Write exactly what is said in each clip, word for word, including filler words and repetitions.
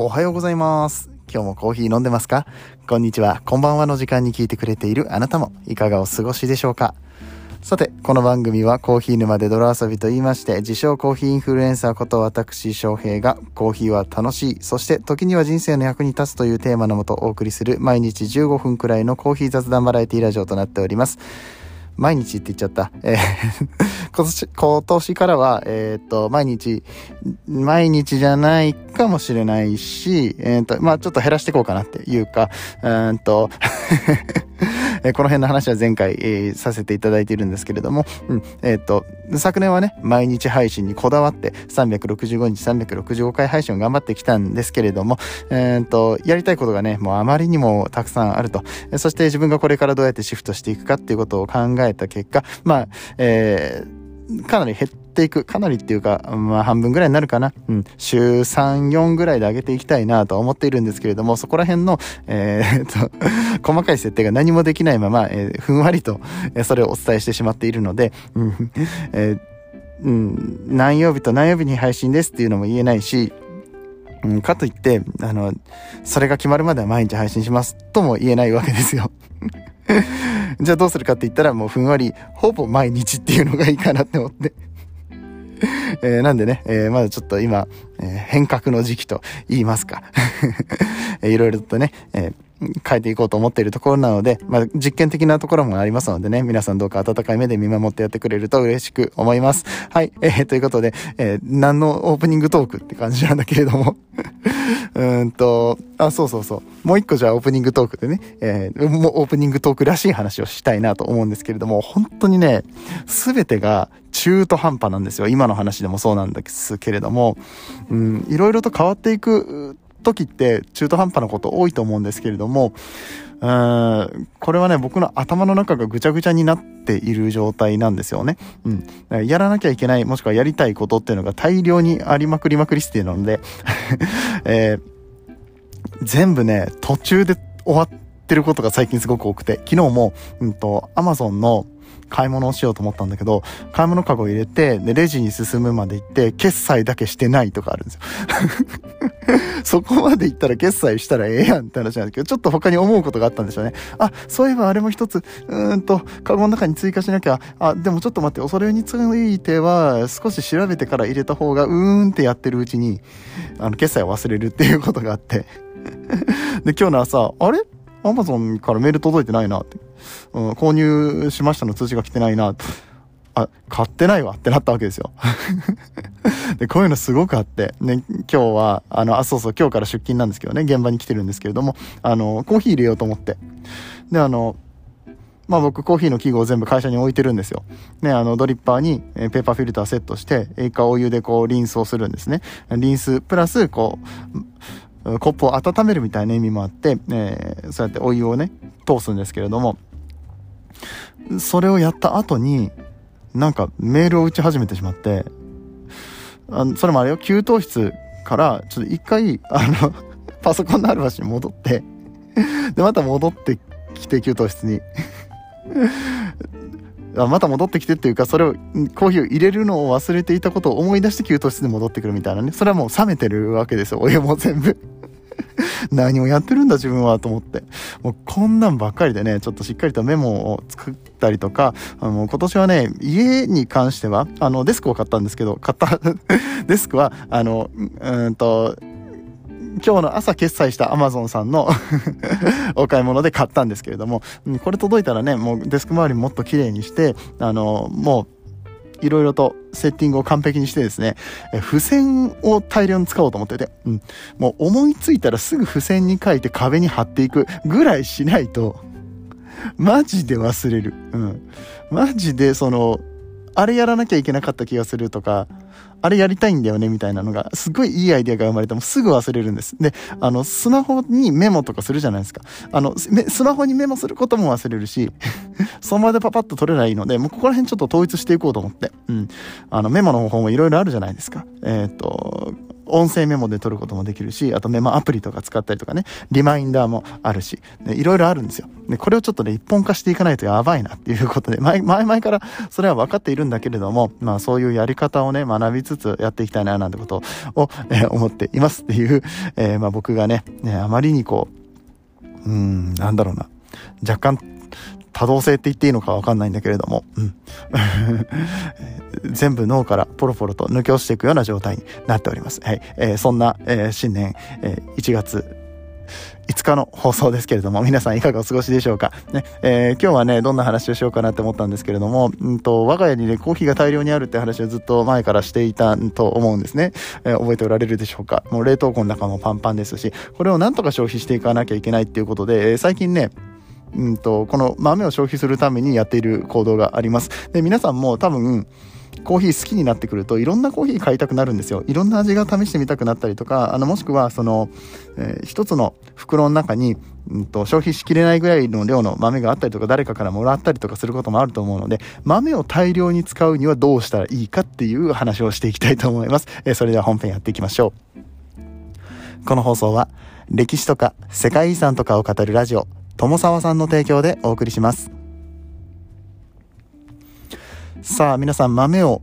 おはようございます。今日もコーヒー飲んでますか？こんにちは、こんばんはの時間に聞いてくれているあなたもいかがお過ごしでしょうか？さて、この番組はコーヒー沼で泥遊びと言いまして、自称コーヒーインフルエンサーこと私翔平が、コーヒーは楽しい、そして時には人生の役に立つというテーマのもとお送りする、毎日じゅうごふんくらいのコーヒー雑談バラエティラジオとなっております。毎日って言っちゃった。えー、今年、今年からは、えー、っと、毎日、毎日じゃないかもしれないし、えー、っと、まあちょっと減らしていこうかなっていうか、うーんと、えー、この辺の話は前回、えー、させていただいているんですけれども、うん、えー、っと、昨年はね、毎日配信にこだわって、さんびゃくろくじゅうごにちさんびゃくろくじゅうごかい配信を頑張ってきたんですけれども、えー、っと、やりたいことがね、もうあまりにもたくさんあると。そして自分がこれからどうやってシフトしていくかっていうことを考えた結果、まあ、えー、かなり減っていく、かなりっていうか、まあ半分ぐらいになるかな。うん、週さん、よんぐらいで上げていきたいなと思っているんですけれども、そこら辺の、えー、っと、細かい設定が何もできないまま、えー、ふんわりと、えー、それをお伝えしてしまっているので、うん、えー、うん、何曜日と何曜日に配信ですっていうのも言えないし、うん、かといって、あの、それが決まるまでは毎日配信しますとも言えないわけですよ。じゃあどうするかって言ったら、もうふんわりほぼ毎日っていうのがいいかなって思って、えー、なんでね、えー、まだちょっと今、えー、変革の時期と言いますか、えー、いろいろとね、えー、変えていこうと思っているところなので、まあ、実験的なところもありますのでね、皆さんどうか温かい目で見守ってやってくれると嬉しく思います。はい、えー、ということで、えー、何のオープニングトークって感じなんだけれどもうーんと、あ、そうそうそう。もう一個じゃあオープニングトークでね、えー、もうオープニングトークらしい話をしたいなと思うんですけれども、本当にね、すべてが中途半端なんですよ。今の話でもそうなんですけれども、うん、いろいろと変わっていく時って中途半端なこと多いと思うんですけれども、うーん、これはね、僕の頭の中がぐちゃぐちゃになっている状態なんですよね。うん。やらなきゃいけない、もしくはやりたいことっていうのが大量にありまくりまくりしているので、えー、全部ね、途中で終わってることが最近すごく多くて、昨日も、うんと、Amazon の買い物をしようと思ったんだけど、買い物カゴ入れて、で、レジに進むまで行って、決済だけしてないとかあるんですよ。そこまで行ったら決済したらええやんって話なんですけど、ちょっと他に思うことがあったんでしょうね。あ、そういえばあれも一つ、うーんと、カゴの中に追加しなきゃ、あ、でもちょっと待って、それについては、少し調べてから入れた方が、うーんってやってるうちに、あの、決済を忘れるっていうことがあって。で、今日の朝、あれ？Amazon からメール届いてないなって、うん、購入しましたの通知が来てないなって、あ、買ってないわってなったわけですよ。で、こういうのすごくあって、ね、今日は、あの、あ、そうそう、今日から出勤なんですけどね、現場に来てるんですけれども、あの、コーヒー入れようと思って。で、あの、まあ、僕、コーヒーの器具を全部会社に置いてるんですよ。ね、あの、ドリッパーに、えー、ペーパーフィルターセットして、一回お湯でこう、リンスをするんですね。リンス、プラス、こう、コップを温めるみたいな意味もあって、えー、そうやってお湯をね通すんですけれども、それをやった後になんかメールを打ち始めてしまって、あの、それもあれよ、給湯室からちょっと一回あのパソコンのある場所に戻って、でまた戻ってきて給湯室にまた戻ってきてっていうか、それをコーヒーを入れるのを忘れていたことを思い出して給湯室に戻ってくるみたいなね。それはもう冷めてるわけですよ、お湯も全部何をやってるんだ自分はと思って、もうこんなんばっかりでね、ちょっとしっかりとメモを作ったりとか、あの、今年はね、家に関してはあのデスクを買ったんですけど、買ったデスクはあのうーんと今日の朝決済した Amazon さんのお買い物で買ったんですけれども、これ届いたらね、もうデスク周りもっと綺麗にして、あの、もういろいろとセッティングを完璧にしてですね、付箋を大量に使おうと思ってて、うん、もう思いついたらすぐ付箋に書いて壁に貼っていくぐらいしないとマジで忘れる、うん、マジでそのあれやらなきゃいけなかった気がするとか、あれやりたいんだよねみたいなのが、すごいいいアイデアが生まれてもすぐ忘れるんです。で、あの、スマホにメモとかするじゃないですか。あの、スマホにメモすることも忘れるし、その場でパパッと取れないので、もうここら辺ちょっと統一していこうと思って。うん。あの、メモの方法もいろいろあるじゃないですか。えっと、音声メモで撮ることもできるし、あとメモアプリとか使ったりとかね、リマインダーもあるし、いろいろあるんですよ。でこれをちょっとね一本化していかないとやばいなっていうことで、前々からそれは分かっているんだけれども、まあそういうやり方をね学びつつやっていきたいななんてことを、えー、思っていますっていう、えー、まあ僕がね、えー、あまりにこううーんなんだろうな若干多動性って言っていいのか分かんないんだけれども、うん、全部脳からポロポロと抜け落ちていくような状態になっております。はい、えー、そんな、えー、新年、えー、いちがついつかの放送ですけれども、皆さんいかがお過ごしでしょうか、ねえー、今日はねどんな話をしようかなって思ったんですけれども、うんと我が家にねコーヒーが大量にあるって話をずっと前からしていたと思うんですね、えー、覚えておられるでしょうか。もう冷凍庫の中もパンパンですし、これをなんとか消費していかなきゃいけないっていうことで、えー、最近ねうんとこの豆を消費するためにやっている行動があります。で皆さんも多分コーヒー好きになってくるといろんなコーヒー買いたくなるんですよ。いろんな味が試してみたくなったりとか、あのもしくはその、えー、一つの袋の中に、うん、と消費しきれないぐらいの量の豆があったりとか、誰かからもらったりとかすることもあると思うので、豆を大量に使うにはどうしたらいいかっていう話をしていきたいと思います、えー、それでは本編やっていきましょう。この放送は歴史とか世界遺産とかを語るラジオ友沢さんの提供でお送りします。さあ皆さん、豆を、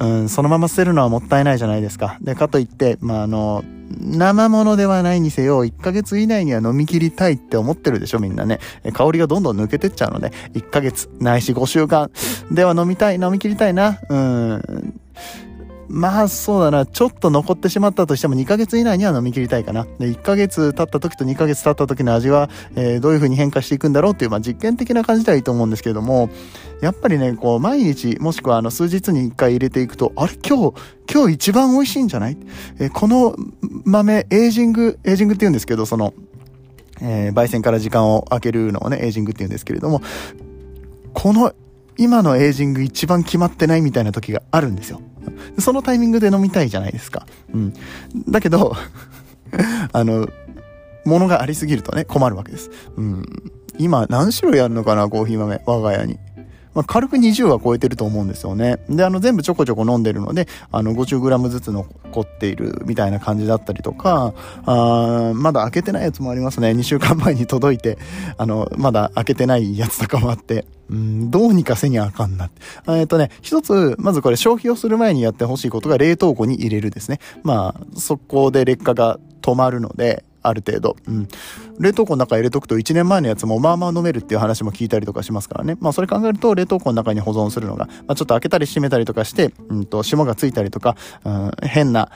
うん、そのまま捨てるのはもったいないじゃないですか。でかといって、まあ、あの生物ではないにせよいっかげつ以内には飲み切りたいって思ってるでしょみんなね。香りがどんどん抜けてっちゃうので、いっかげつないしごしゅうかんでは飲みたい飲み切りたいな。うんまあそうだな、ちょっと残ってしまったとしてもにかげつ以内には飲み切りたいかな。でいっかげつ経った時とにかげつ経った時の味は、えー、どういう風に変化していくんだろうっていう、まあ、実験的な感じではいいと思うんですけれども、やっぱりねこう毎日もしくはあの数日にいっかい入れていくと、あれ今日今日一番美味しいんじゃない、えー、この豆エイジングエイジングって言うんですけど、その、えー、焙煎から時間を空けるのをねエイジングって言うんですけれども、この今のエイジング一番決まってないみたいな時があるんですよ。そのタイミングで飲みたいじゃないですか。うん。だけどあの物がありすぎるとね困るわけです。うん。今何種類あるのかなコーヒー豆、我が家に。まあ、軽くにじゅうは超えてると思うんですよね。で、あの全部ちょこちょこ飲んでるので、あの ごじゅうグラム ずつ残っているみたいな感じだったりとか、あまだ開けてないやつもありますね。にしゅうかんまえに届いて、あの、まだ開けてないやつとかもあって、うんどうにかせにあかんな。えっとね、一つ、まずこれ消費をする前にやってほしいことが冷凍庫に入れるですね。まあ、そこで劣化が止まるので、ある程度、うん、冷凍庫の中入れとくといちねんまえのやつもまあまあ飲めるっていう話も聞いたりとかしますからね。まあそれ考えると冷凍庫の中に保存するのが、まあ、ちょっと開けたり閉めたりとかして、うんと霜がついたりとか、うん、変な、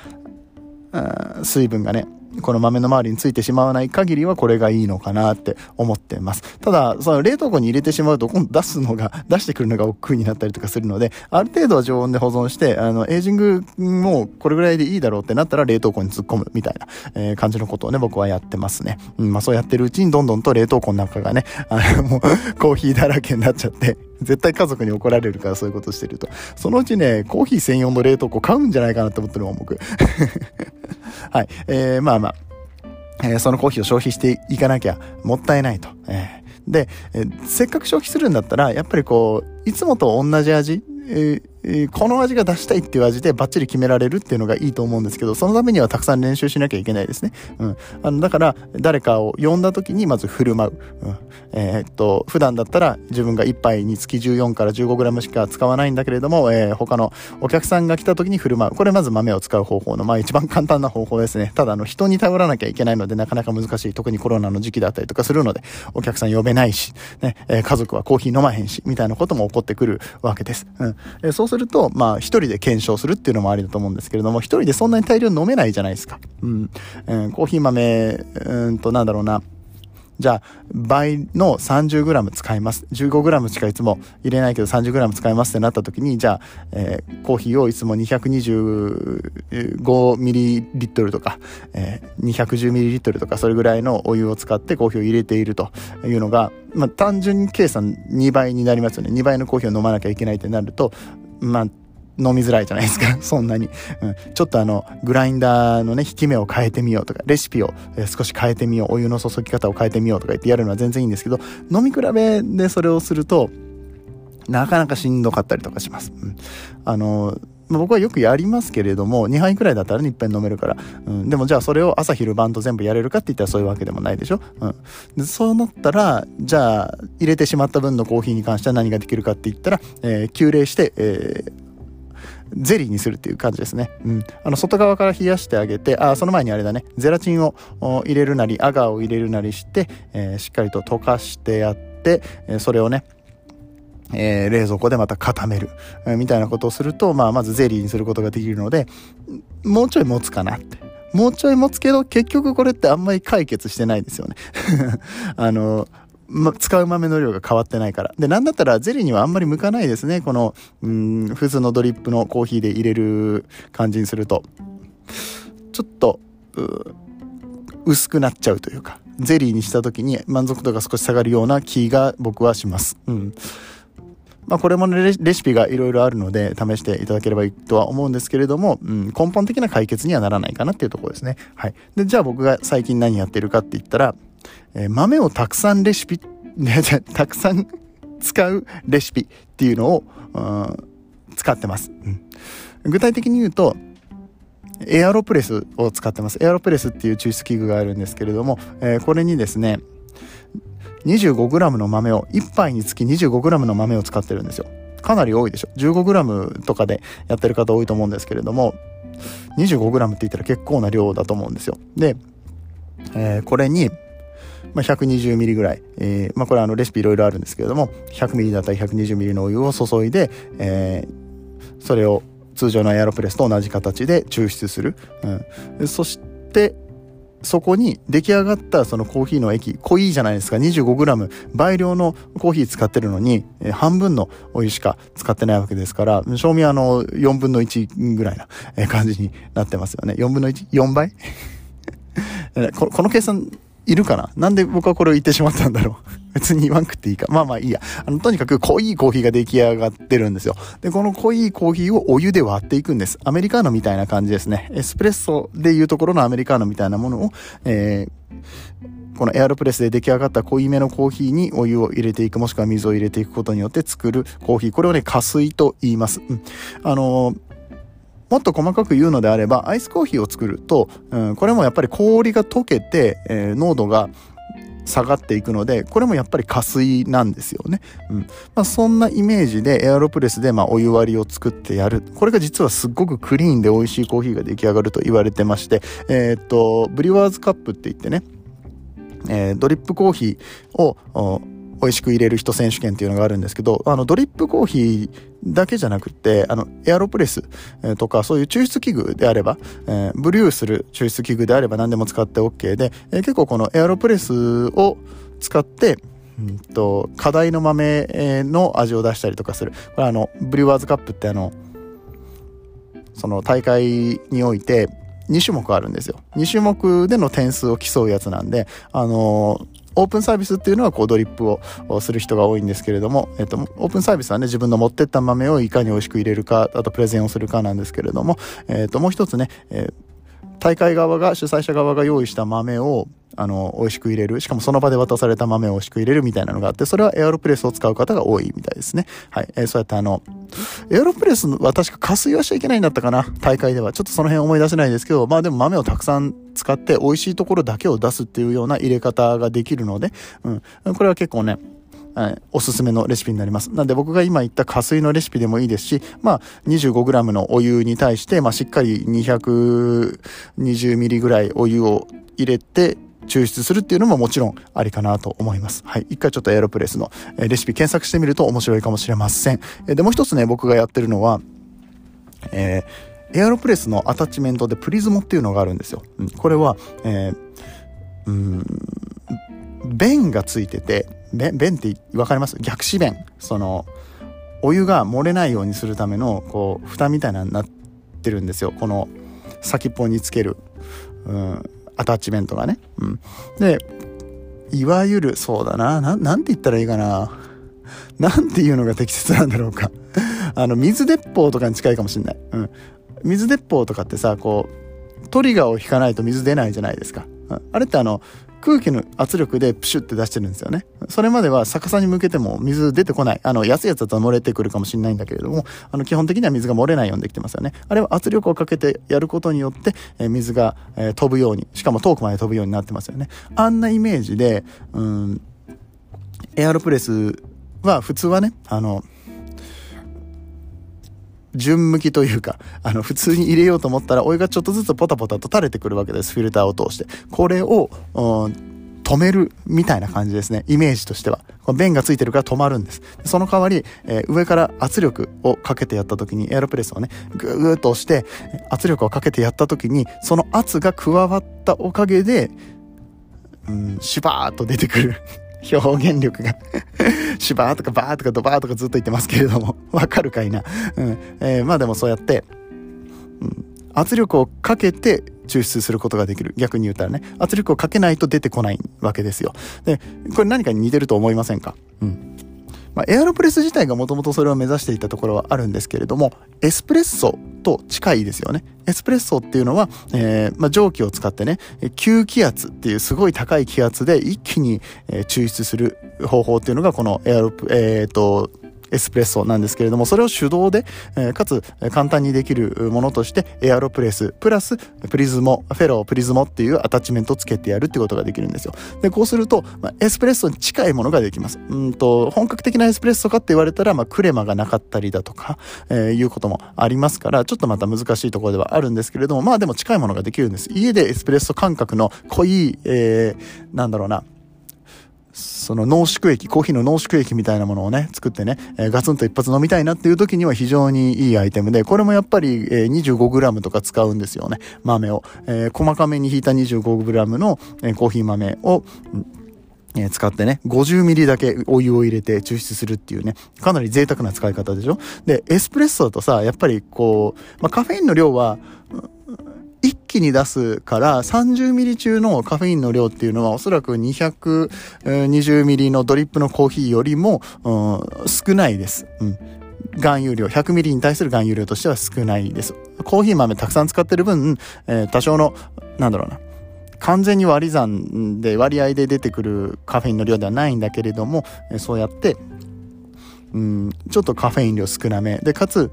うん、水分がねこの豆の周りについてしまわない限りはこれがいいのかなって思ってます。ただその冷凍庫に入れてしまうと今度出すのが出してくるのが億劫になったりとかするので、ある程度は常温で保存して、あのエイジングもこれぐらいでいいだろうってなったら冷凍庫に突っ込むみたいな、えー、感じのことをね僕はやってますね、うん、まあそうやってるうちにどんどんと冷凍庫の中がねあのもうコーヒーだらけになっちゃって、絶対家族に怒られるから、そういうことしてるとそのうちねコーヒー専用の冷凍庫買うんじゃないかなって思ってるもん僕はい、えー、まあまあ、えー、そのコーヒーを消費していかなきゃもったいないと、えー、で、えー、せっかく消費するんだったらやっぱりこういつもと同じ味、えー、この味が出したいっていう味でバッチリ決められるっていうのがいいと思うんですけど、そのためにはたくさん練習しなきゃいけないですね、うん、あのだから誰かを呼んだ時にまず振る舞う、うんえー、っと普段だったら自分がいっぱいにつきじゅうよんからじゅうごグラムしか使わないんだけれども、えー、他のお客さんが来た時に振る舞う、これまず豆を使う方法の、まあ、一番簡単な方法ですね。ただあの人に頼らなきゃいけないのでなかなか難しい、特にコロナの時期だったりとかするのでお客さん呼べないし、ねえー、家族はコーヒー飲まへんしみたいなことも起こってくるわけです、うんえー、そうするとまあ一人で検証するっていうのもありだと思うんですけれども、一人でそんなに大量飲めないじゃないですか、うんえー、コーヒー豆うんとなんだろうなじゃあ倍の さんじゅうグラム 使います、 じゅうごグラム しかいつも入れないけど さんじゅうグラム 使いますってなった時に、じゃあ、えー、コーヒーをいつも にひゃくにじゅうごミリリットル とか、えー、にひゃくじゅうミリリットル とかそれぐらいのお湯を使ってコーヒーを入れているというのが、まあ、単純計算にばいになりますよね。にばいのコーヒーを飲まなきゃいけないってなるとまあ飲みづらいじゃないですかそんなに、うん、ちょっとあのグラインダーのね引き目を変えてみようとか、レシピを、えー、少し変えてみよう、お湯の注ぎ方を変えてみようとか言ってやるのは全然いいんですけど、飲み比べでそれをするとなかなかしんどかったりとかします、うん、あのまあ、僕はよくやりますけれども、にはいくらいだったらね、いっぺん飲めるから、うん、でもじゃあそれを朝昼晩と全部やれるかって言ったらそういうわけでもないでしょ、うん、でそうなったらじゃあ入れてしまった分のコーヒーに関しては何ができるかって言ったら、えー、急冷して、えーゼリーにするっていう感じですね、うん、あの外側から冷やしてあげて、あその前にあれだね、ゼラチンを入れるなりアガーを入れるなりして、えー、しっかりと溶かしてやって、えー、それをね、えー、冷蔵庫でまた固める、えー、みたいなことをすると、まあ、まずゼリーにすることができるので、もうちょい持つかなって、もうちょい持つけど結局これってあんまり解決してないですよねあのま、使う豆の量が変わってないから。で、なんだったらゼリーにはあんまり向かないですね、このうーん普通のドリップのコーヒーで入れる感じにするとちょっと薄くなっちゃうというか、ゼリーにした時に満足度が少し下がるような気が僕はします、うん。まあ、これも、ね、レシピがいろいろあるので試していただければいいとは思うんですけれども、うん、根本的な解決にはならないかなっていうところですね、はい。で、じゃあ僕が最近何やってるかって言ったら、えー、豆をたくさんレシピたくさん使うレシピっていうのを、うん、使ってます、うん、具体的に言うとエアロプレスを使ってます。エアロプレスっていう抽出器具があるんですけれども、えー、これにですね にじゅうごグラム の豆をいっぱいにつき にじゅうごグラム の豆を使ってるんですよ。かなり多いでしょ。 じゅうごグラム とかでやってる方多いと思うんですけれども、 にじゅうごグラム って言ったら結構な量だと思うんですよ。で、えー、これにまあ、ひゃくにじゅうミリぐらい、えーまあ、これはあのレシピいろいろあるんですけれども、ひゃくミリだったりひゃくにじゅうミリのお湯を注いで、えー、それを通常のエアロプレスと同じ形で抽出する、うん、そしてそこに出来上がったそのコーヒーの液、濃いじゃないですか。 にじゅうごグラム 倍量のコーヒー使ってるのに、えー、半分のお湯しか使ってないわけですから、賞味はあのよんぶんのいちぐらいな感じになってますよね。よんぶんのいち、よんばいこ, この計算いるかな。なんで僕はこれを言ってしまったんだろう別に言わんくっていいか。まあまあいいや。あのとにかく濃いコーヒーが出来上がってるんですよ。で、この濃いコーヒーをお湯で割っていくんです。アメリカーノみたいな感じですね。エスプレッソでいうところのアメリカーノみたいなものを、えー、このエアロプレスで出来上がった濃いめのコーヒーにお湯を入れていく、もしくは水を入れていくことによって作るコーヒー、これをね加水と言います、うん、あのーもっと細かく言うのであれば、アイスコーヒーを作ると、うん、これもやっぱり氷が溶けて、えー、濃度が下がっていくので、これもやっぱり加水なんですよね、うん。まあ、そんなイメージでエアロプレスでまあお湯割りを作ってやる。これが実はすっごくクリーンで美味しいコーヒーが出来上がると言われてまして、えー、っとブリュワーズカップって言ってね、えー、ドリップコーヒーを美味しく入れる人選手権っていうのがあるんですけど、あのドリップコーヒーだけじゃなくて、あのエアロプレスとかそういう抽出器具であれば、えー、ブリューする抽出器具であれば何でも使って OK で、えー、結構このエアロプレスを使って、うんと、課題の豆の味を出したりとかする。これあのブリュワーズカップってあのその大会においてに種目あるんですよ。に種目での点数を競うやつなんで、あのーオープンサービスっていうのはこうドリップをする人が多いんですけれども、えっと、オープンサービスはね、自分の持ってった豆をいかに美味しく入れるか、あとプレゼンをするかなんですけれども、えっと、もう一つね、えー、大会側が、主催者側が用意した豆を、あの、美味しく入れる。しかもその場で渡された豆を美味しく入れるみたいなのがあって、それはエアロプレスを使う方が多いみたいですね。はい。えー、そうやってあの、エアロプレスは確か加水はしちゃいけないんだったかな。大会では。ちょっとその辺思い出せないですけど、まあでも豆をたくさん使って美味しいところだけを出すっていうような入れ方ができるので、うん。これは結構ね、はい、おすすめのレシピになります。なんで僕が今言った加水のレシピでもいいですし、まあ にじゅうごグラム のお湯に対して、まあしっかり にひゃくにじゅうミリ ぐらいお湯を入れて、抽出するっていうのももちろんありかなと思います。はい。一回ちょっとエアロプレスのレシピ検索してみると面白いかもしれません。で、もう一つね、僕がやってるのは、えー、エアロプレスのアタッチメントでプリズモっていうのがあるんですよ。うん、これは、えー、うーん、弁がついてて、弁、弁ってわかります？逆止弁。その、お湯が漏れないようにするための、こう、蓋みたいなのになってるんですよ。この先っぽにつける。うんアタッチメントがね、うん、でいわゆるそうだな な, なんて言ったらいいかななんていうのが適切なんだろうかあの水鉄砲とかに近いかもしれない、うん、水鉄砲とかってさこうトリガーを引かないと水出ないじゃないですか、うん、あれってあの空気の圧力でプシュって出してるんですよね。それまでは逆さに向けても水出てこない、あの安いやつだと漏れてくるかもしれないんだけれども、あの基本的には水が漏れないようにできてますよね。あれは圧力をかけてやることによって、えー、水が、えー、飛ぶように、しかも遠くまで飛ぶようになってますよね。あんなイメージで、うん、エアロプレスは普通はね、あの順向きというか、あの普通に入れようと思ったらお湯がちょっとずつポタポタと垂れてくるわけです、フィルターを通して。これを止めるみたいな感じですね、イメージとしては。この弁がついてるから止まるんです。その代わり、えー、上から圧力をかけてやった時に、エアロプレスをねグーッと押して圧力をかけてやった時に、その圧が加わったおかげで、うん、シュバーッと出てくる表現力がシュバーとかバーとかドバーとかずっと言ってますけれども、わかるかいな、うんえー、まあでもそうやって、うん、圧力をかけて抽出することができる。逆に言ったらね、圧力をかけないと出てこないわけですよ。でこれ何かに似てると思いませんか、うんまあ、エアロプレス自体がもともとそれを目指していたところはあるんですけれども、エスプレッソと近いですよね。エスプレッソっていうのは、えーまあ、蒸気を使ってね、急気圧っていうすごい高い気圧で一気に、えー、抽出する方法っていうのがこのエアロプ、えーと、エスプレッソなんですけれども、それを手動で、えー、かつ簡単にできるものとしてエアロプレスプラスプリズモ、フェロープリズモっていうアタッチメントをつけてやるってことができるんですよ。でこうすると、まあ、エスプレッソに近いものができます。うんと本格的なエスプレッソかって言われたら、まあ、クレマがなかったりだとか、えー、いうこともありますから、ちょっとまた難しいところではあるんですけれども、まあでも近いものができるんです。家でエスプレッソ感覚の濃い、えー、なんだろうなその濃縮液、コーヒーの濃縮液みたいなものをね作ってね、えー、ガツンと一発飲みたいなっていう時には非常にいいアイテムで、これもやっぱり、えー、にじゅうごグラム とか使うんですよね、豆を、えー、細かめにひいた にじゅうごグラム の、えー、コーヒー豆を、えー、使ってね ごじゅうミリ だけお湯を入れて抽出するっていうね、かなり贅沢な使い方でしょ。でエスプレッソだとさ、やっぱりこう、まあ、カフェインの量は一気に出すから、さんじゅうミリ中のカフェインの量っていうのはおそらくにひゃくにじゅうミリのドリップのコーヒーよりも、うん、少ないです、うん、含有量ひゃくミリに対する含有量としては少ないです。コーヒー豆たくさん使ってる分、えー、多少のなんだろうな完全に割り算で割合で出てくるカフェインの量ではないんだけれども、そうやって、うん、ちょっとカフェイン量少なめで、かつ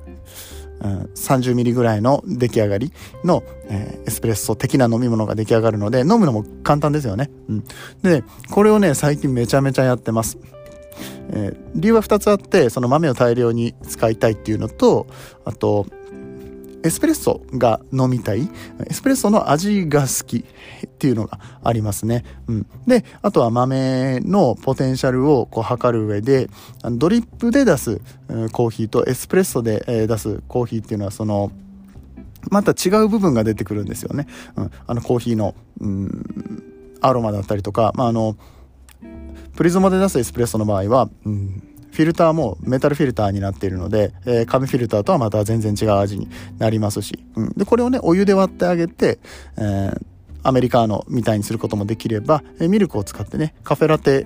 さんじゅうミリぐらいの出来上がりの、えー、エスプレッソ的な飲み物が出来上がるので、飲むのも簡単ですよね、うん、でこれをね最近めちゃめちゃやってます、えー、理由はふたつあって、その豆を大量に使いたいっていうのと、あとエスプレッソが飲みたい、エスプレッソの味が好きっていうのがありますね、うん、であとは豆のポテンシャルをこう測る上で、ドリップで出すコーヒーとエスプレッソで出すコーヒーっていうのは、そのまた違う部分が出てくるんですよね、うん、あのコーヒーの、うん、アロマだったりとか、まあ、あのプリズモで出すエスプレッソの場合は、うんフィルターもメタルフィルターになっているので、えー、紙フィルターとはまた全然違う味になりますし、うん、でこれをねお湯で割ってあげて、えー、アメリカーノみたいにすることもできれば、えー、ミルクを使ってねカフェラテ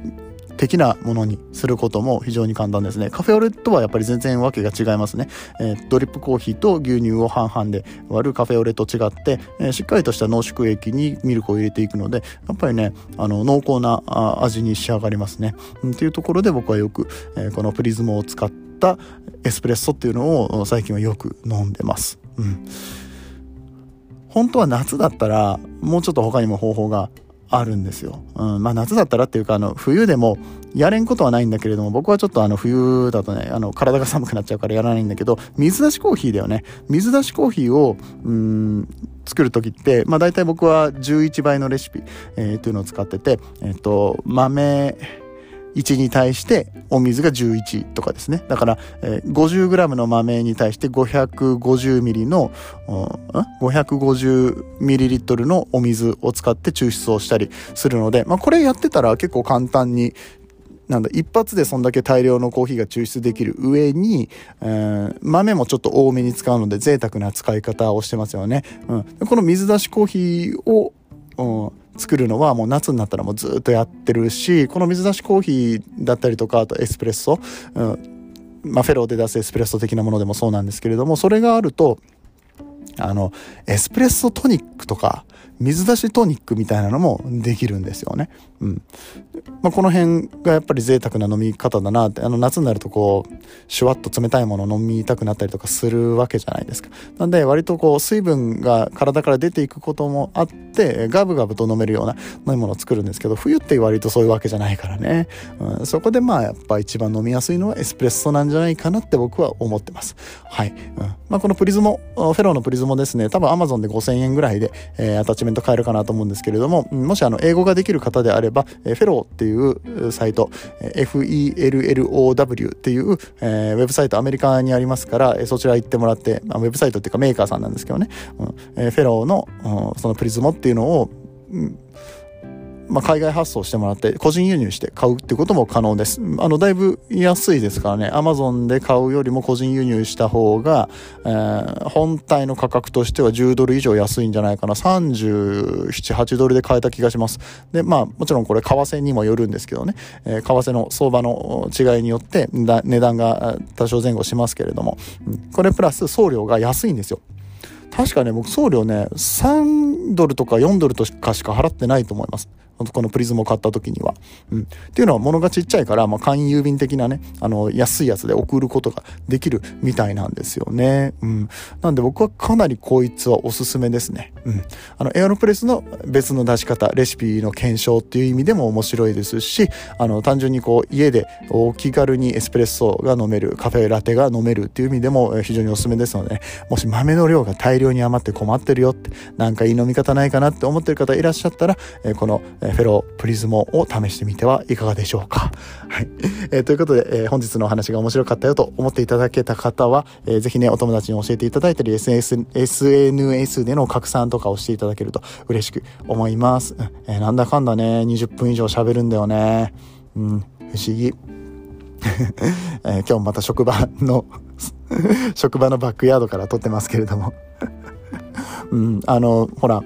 的なものにすることも非常に簡単ですね。カフェオレとはやっぱり全然わけが違いますね、えー、ドリップコーヒーと牛乳を半々で割るカフェオレと違って、えー、しっかりとした濃縮液にミルクを入れていくので、やっぱりねあの濃厚な味に仕上がりますね、うん、っていうところで僕はよく、えー、このプリズモを使ったエスプレッソっていうのを最近はよく飲んでます、うん、本当は夏だったらもうちょっと他にも方法があるんですよ、うん、まあ夏だったらっていうか、あの冬でもやれんことはないんだけれども、僕はちょっとあの冬だとねあの体が寒くなっちゃうからやらないんだけど、水出しコーヒーだよね。水出しコーヒーをうーん作るときって、まあ大体僕はじゅういちばいのレシピ、えー、というのを使ってて、えっと豆いちに対してお水がじゅういちとかですね。だから、えー、ごじゅうグラム の豆に対してごひゃくごじゅうミリの、ごひゃくごじゅうミリリットル のお水を使って抽出をしたりするので、まあこれやってたら結構簡単に、なんだ、一発でそんだけ大量のコーヒーが抽出できる上に、えー、豆もちょっと多めに使うので贅沢な使い方をしてますよね。うん、この水出しコーヒーを、うん作るのはもう夏になったらもうずっとやってるし、この水出しコーヒーだったりとか、あとエスプレッソ、うん、まあフェローで出すエスプレッソ的なものでもそうなんですけれども、それがあるとあのエスプレッソトニックとか水出しトニックみたいなのもできるんですよね。うんまあ、この辺がやっぱり贅沢な飲み方だなって、あの夏になるとこうシュワッと冷たいものを飲みたくなったりとかするわけじゃないですか。なんで割とこう水分が体から出ていくこともあってガブガブと飲めるような飲み物を作るんですけど、冬って割とそういうわけじゃないからね、うん、そこでまあやっぱ一番飲みやすいのはエスプレッソなんじゃないかなって僕は思ってます。はい、うんまあ、このプリズモフェローのプリズモですね、多分 Amazon でごせんえんぐらいで、えー、アタッチメント買えるかなと思うんですけれども、もしあの英語ができる方であれば、えー、フェローっていうサイト、 エフイーエルエルオーダブリュー っていう、えー、ウェブサイトアメリカにありますから、えー、そちら行ってもらって、まあ、ウェブサイトっていうかメーカーさんなんですけどね、うんえー、フェローの、うん、そのプリズモっていうのを、うんまあ、海外発送してもらって個人輸入して買うってことも可能です。あのだいぶ安いですからね、 Amazon で買うよりも個人輸入した方が、えー、本体の価格としてはじゅうドル以上安いんじゃないかな。さんじゅうなな、はちドルで買えた気がします。でまあもちろんこれ為替にもよるんですけどね、えー、為替の相場の違いによって値段が多少前後しますけれども、これプラス送料が安いんですよ。確かね僕送料ねさんドルとかよんドルとかしか払ってないと思います、このプリズムを買った時には、うん、っていうのは物がちっちゃいから、まあ、簡易郵便的なねあの安いやつで送ることができるみたいなんですよね、うん、なんで僕はかなりこいつはおすすめですね、うん、あのエアロプレスの別の出し方レシピの検証っていう意味でも面白いですし、あの単純にこう家でお気軽にエスプレッソが飲めるカフェラテが飲めるっていう意味でも非常におすすめですので、ね、もし豆の量が大量に余って困ってるよって、なんかいい飲み方ないかなって思ってる方いらっしゃったら、えー、このフェロープリズモを試してみてはいかがでしょうか。はい、えー、ということで、えー、本日のお話が面白かったよと思っていただけた方は、えー、ぜひねお友達に教えていただいたり エスエヌエス での拡散とかをしていただけると嬉しく思います。えー、なんだかんだねにじゅっぷん以上喋るんだよね、うん、不思議えー、今日もまた職場の職場のバックヤードから撮ってますけれども、うん、あのほら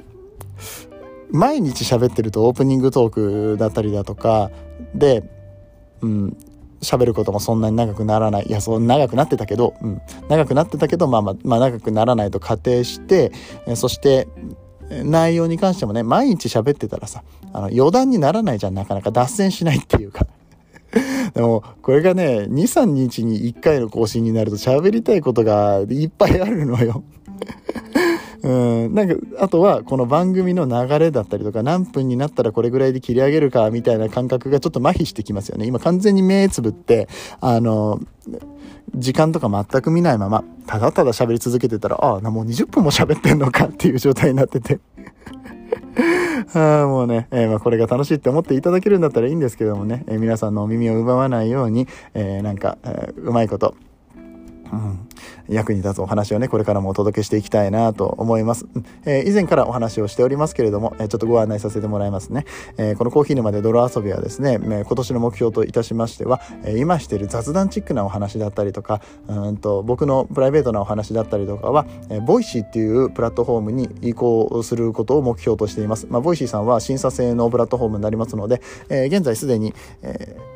毎日喋ってるとオープニングトークだったりだとかで、うん、喋ることもそんなに長くならない。いや、そう、長くなってたけど、うん、長くなってたけど、まあまあ、まあ長くならないと仮定して、え、そして、内容に関してもね、毎日喋ってたらさ、あの、余談にならないじゃん、なかなか脱線しないっていうか。でもこれがね にさんにちにいっかいの更新になると喋りたいことがいっぱいあるのようん、なんかあとはこの番組の流れだったりとか何分になったらこれぐらいで切り上げるかみたいな感覚がちょっと麻痺してきますよね。今完全に目つぶってあの時間とか全く見ないままただただ喋り続けてたら、ああもうにじゅっぷんも喋ってんのかっていう状態になっててあもうね、えーまあ、これが楽しいって思っていただけるんだったらいいんですけどもね、えー、皆さんのお耳を奪わないように、えー、なんか、えー、うまいこと、うん、役に立つお話をねこれからもお届けしていきたいなと思います、えー、以前からお話をしておりますけれども、えー、ちょっとご案内させてもらいますね、えー、このコーヒー沼で泥遊びはですね、えー、今年の目標といたしましては、えー、今している雑談チックなお話だったりとかうんと僕のプライベートなお話だったりとかは、えー、ボイシーっていうプラットフォームに移行することを目標としています。まあ、ボイシーさんは審査制のプラットフォームになりますので、えー、現在すでに、えー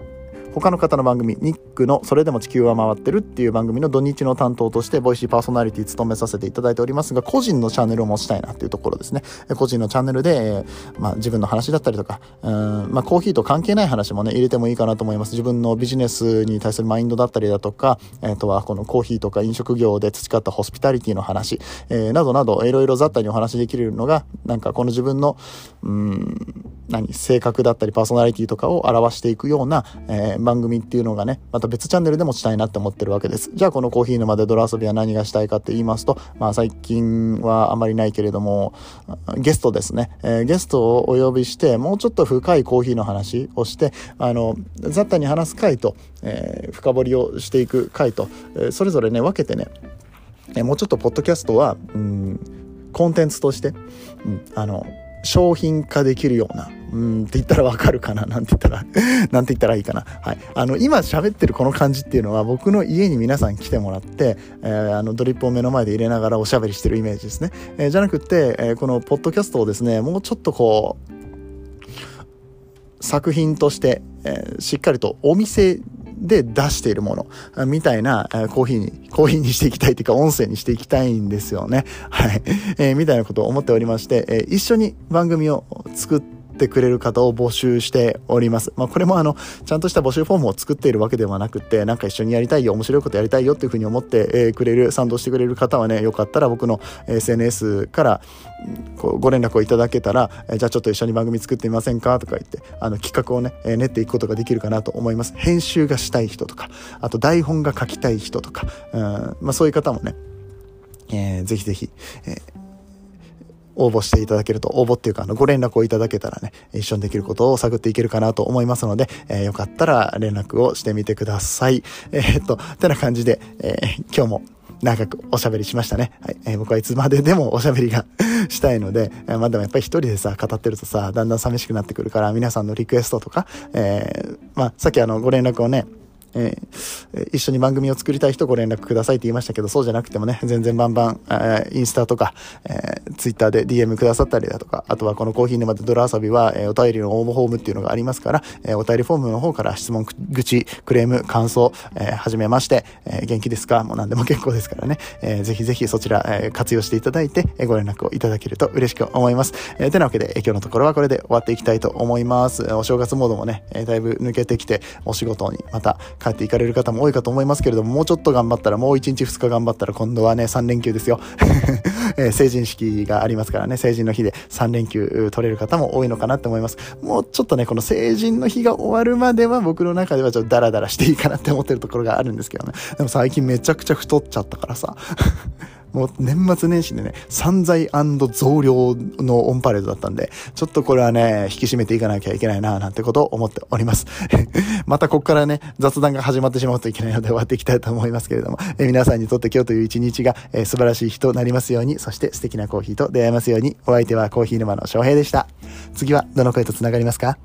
他の方の番組ニックのそれでも地球は回ってるっていう番組の土日の担当としてボイシーパーソナリティ務めさせていただいておりますが、個人のチャンネルを持ちたいなっていうところですね。個人のチャンネルで、えーまあ、自分の話だったりとかうーん、まあ、コーヒーと関係ない話もね入れてもいいかなと思います。自分のビジネスに対するマインドだったりだとか、えー、とはこのコーヒーとか飲食業で培ったホスピタリティの話、えー、などなどいろいろ雑多にお話できるのがなんかこの自分のうーん何性格だったりパーソナリティとかを表していくような、えー番組っていうのがねまた別チャンネルでもしたいなって思ってるわけです。じゃあこのコーヒー沼で泥遊びは何がしたいかって言いますと、まあ最近はあまりないけれどもゲストですね、えー、ゲストをお呼びしてもうちょっと深いコーヒーの話をしてあの雑多に話す回と、えー、深掘りをしていく回と、えー、それぞれね分けてね、えー、もうちょっとポッドキャストはうんコンテンツとして、うん、あの商品化できるようなうんって言ったらわかるかななんて言ったらなんて言ったらいいかな、はい、あの今喋ってるこの感じっていうのは僕の家に皆さん来てもらって、えー、あのドリップを目の前で入れながらおしゃべりしてるイメージですね、えー、じゃなくて、えー、このポッドキャストをですねもうちょっとこう作品として、えー、しっかりとお店で出しているものみたいなコーヒーにコーヒーにしていきたいというか音声にしていきたいんですよね。はい、えー、みたいなことを思っておりまして、えー、一緒に番組を作ってってくれる方を募集しております。まあ、これもあのちゃんとした募集フォームを作っているわけではなくて、なんか一緒にやりたいよ、面白いことやりたいよっていうふうに思って、えー、くれる、賛同してくれる方はね、よかったら僕の エスエヌエス からこうご連絡をいただけたら、えー、じゃあちょっと一緒に番組作ってみませんかとか言って、あの企画をね、えー、練っていくことができるかなと思います。編集がしたい人とか、あと台本が書きたい人とか、うん、まあ、そういう方もね、えー、ぜひぜひ、えー応募していただけると、応募っていうかあのご連絡をいただけたらね、一緒にできることを探っていけるかなと思いますので、えー、よかったら連絡をしてみてください。えー、っとてな感じで、えー、今日も長くおしゃべりしましたね。はい、えー、僕はいつまででもおしゃべりがしたいので、えー、まあでもやっぱり一人でさ語ってるとさだんだん寂しくなってくるから、皆さんのリクエストとか、えー、まあさっきあのご連絡をね。えー、一緒に番組を作りたい人ご連絡くださいって言いましたけど、そうじゃなくてもね、全然バンバン、えー、インスタとか、えー、ツイッターで ディーエム くださったりだとか、あとはこのコーヒー沼で泥遊びは、えー、お便りの応募フォームっていうのがありますから、えー、お便りフォームの方から質問、愚痴、クレーム、感想、えー、はじめまして、えー、元気ですか、もう何でも結構ですからね、えー、ぜひぜひそちら、えー、活用していただいて、えー、ご連絡をいただけると嬉しく思います。えー、てなわけで、えー、今日のところはこれで終わっていきたいと思います。お正月モードもね、えー、だいぶ抜けてきて、お仕事にまた帰って行かれる方も多いかと思いますけれども、もうちょっと頑張ったら、もういちにちふつか頑張ったら、今度はねさん連休ですよ、えー、成人式がありますからね、成人の日でさん連休取れる方も多いのかなって思います。もうちょっとねこの成人の日が終わるまでは僕の中ではちょっとダラダラしていいかなって思ってるところがあるんですけどね。でも最近めちゃくちゃ太っちゃったからさもう年末年始でね、散財&増量のオンパレードだったんで、ちょっとこれはね、引き締めていかなきゃいけないな、なんてことを思っております。またここからね、雑談が始まってしまうといけないので終わっていきたいと思いますけれども、え皆さんにとって今日という一日が、えー、素晴らしい日となりますように、そして素敵なコーヒーと出会えますように、お相手はコーヒー沼の翔平でした。次はどの声とつながりますか？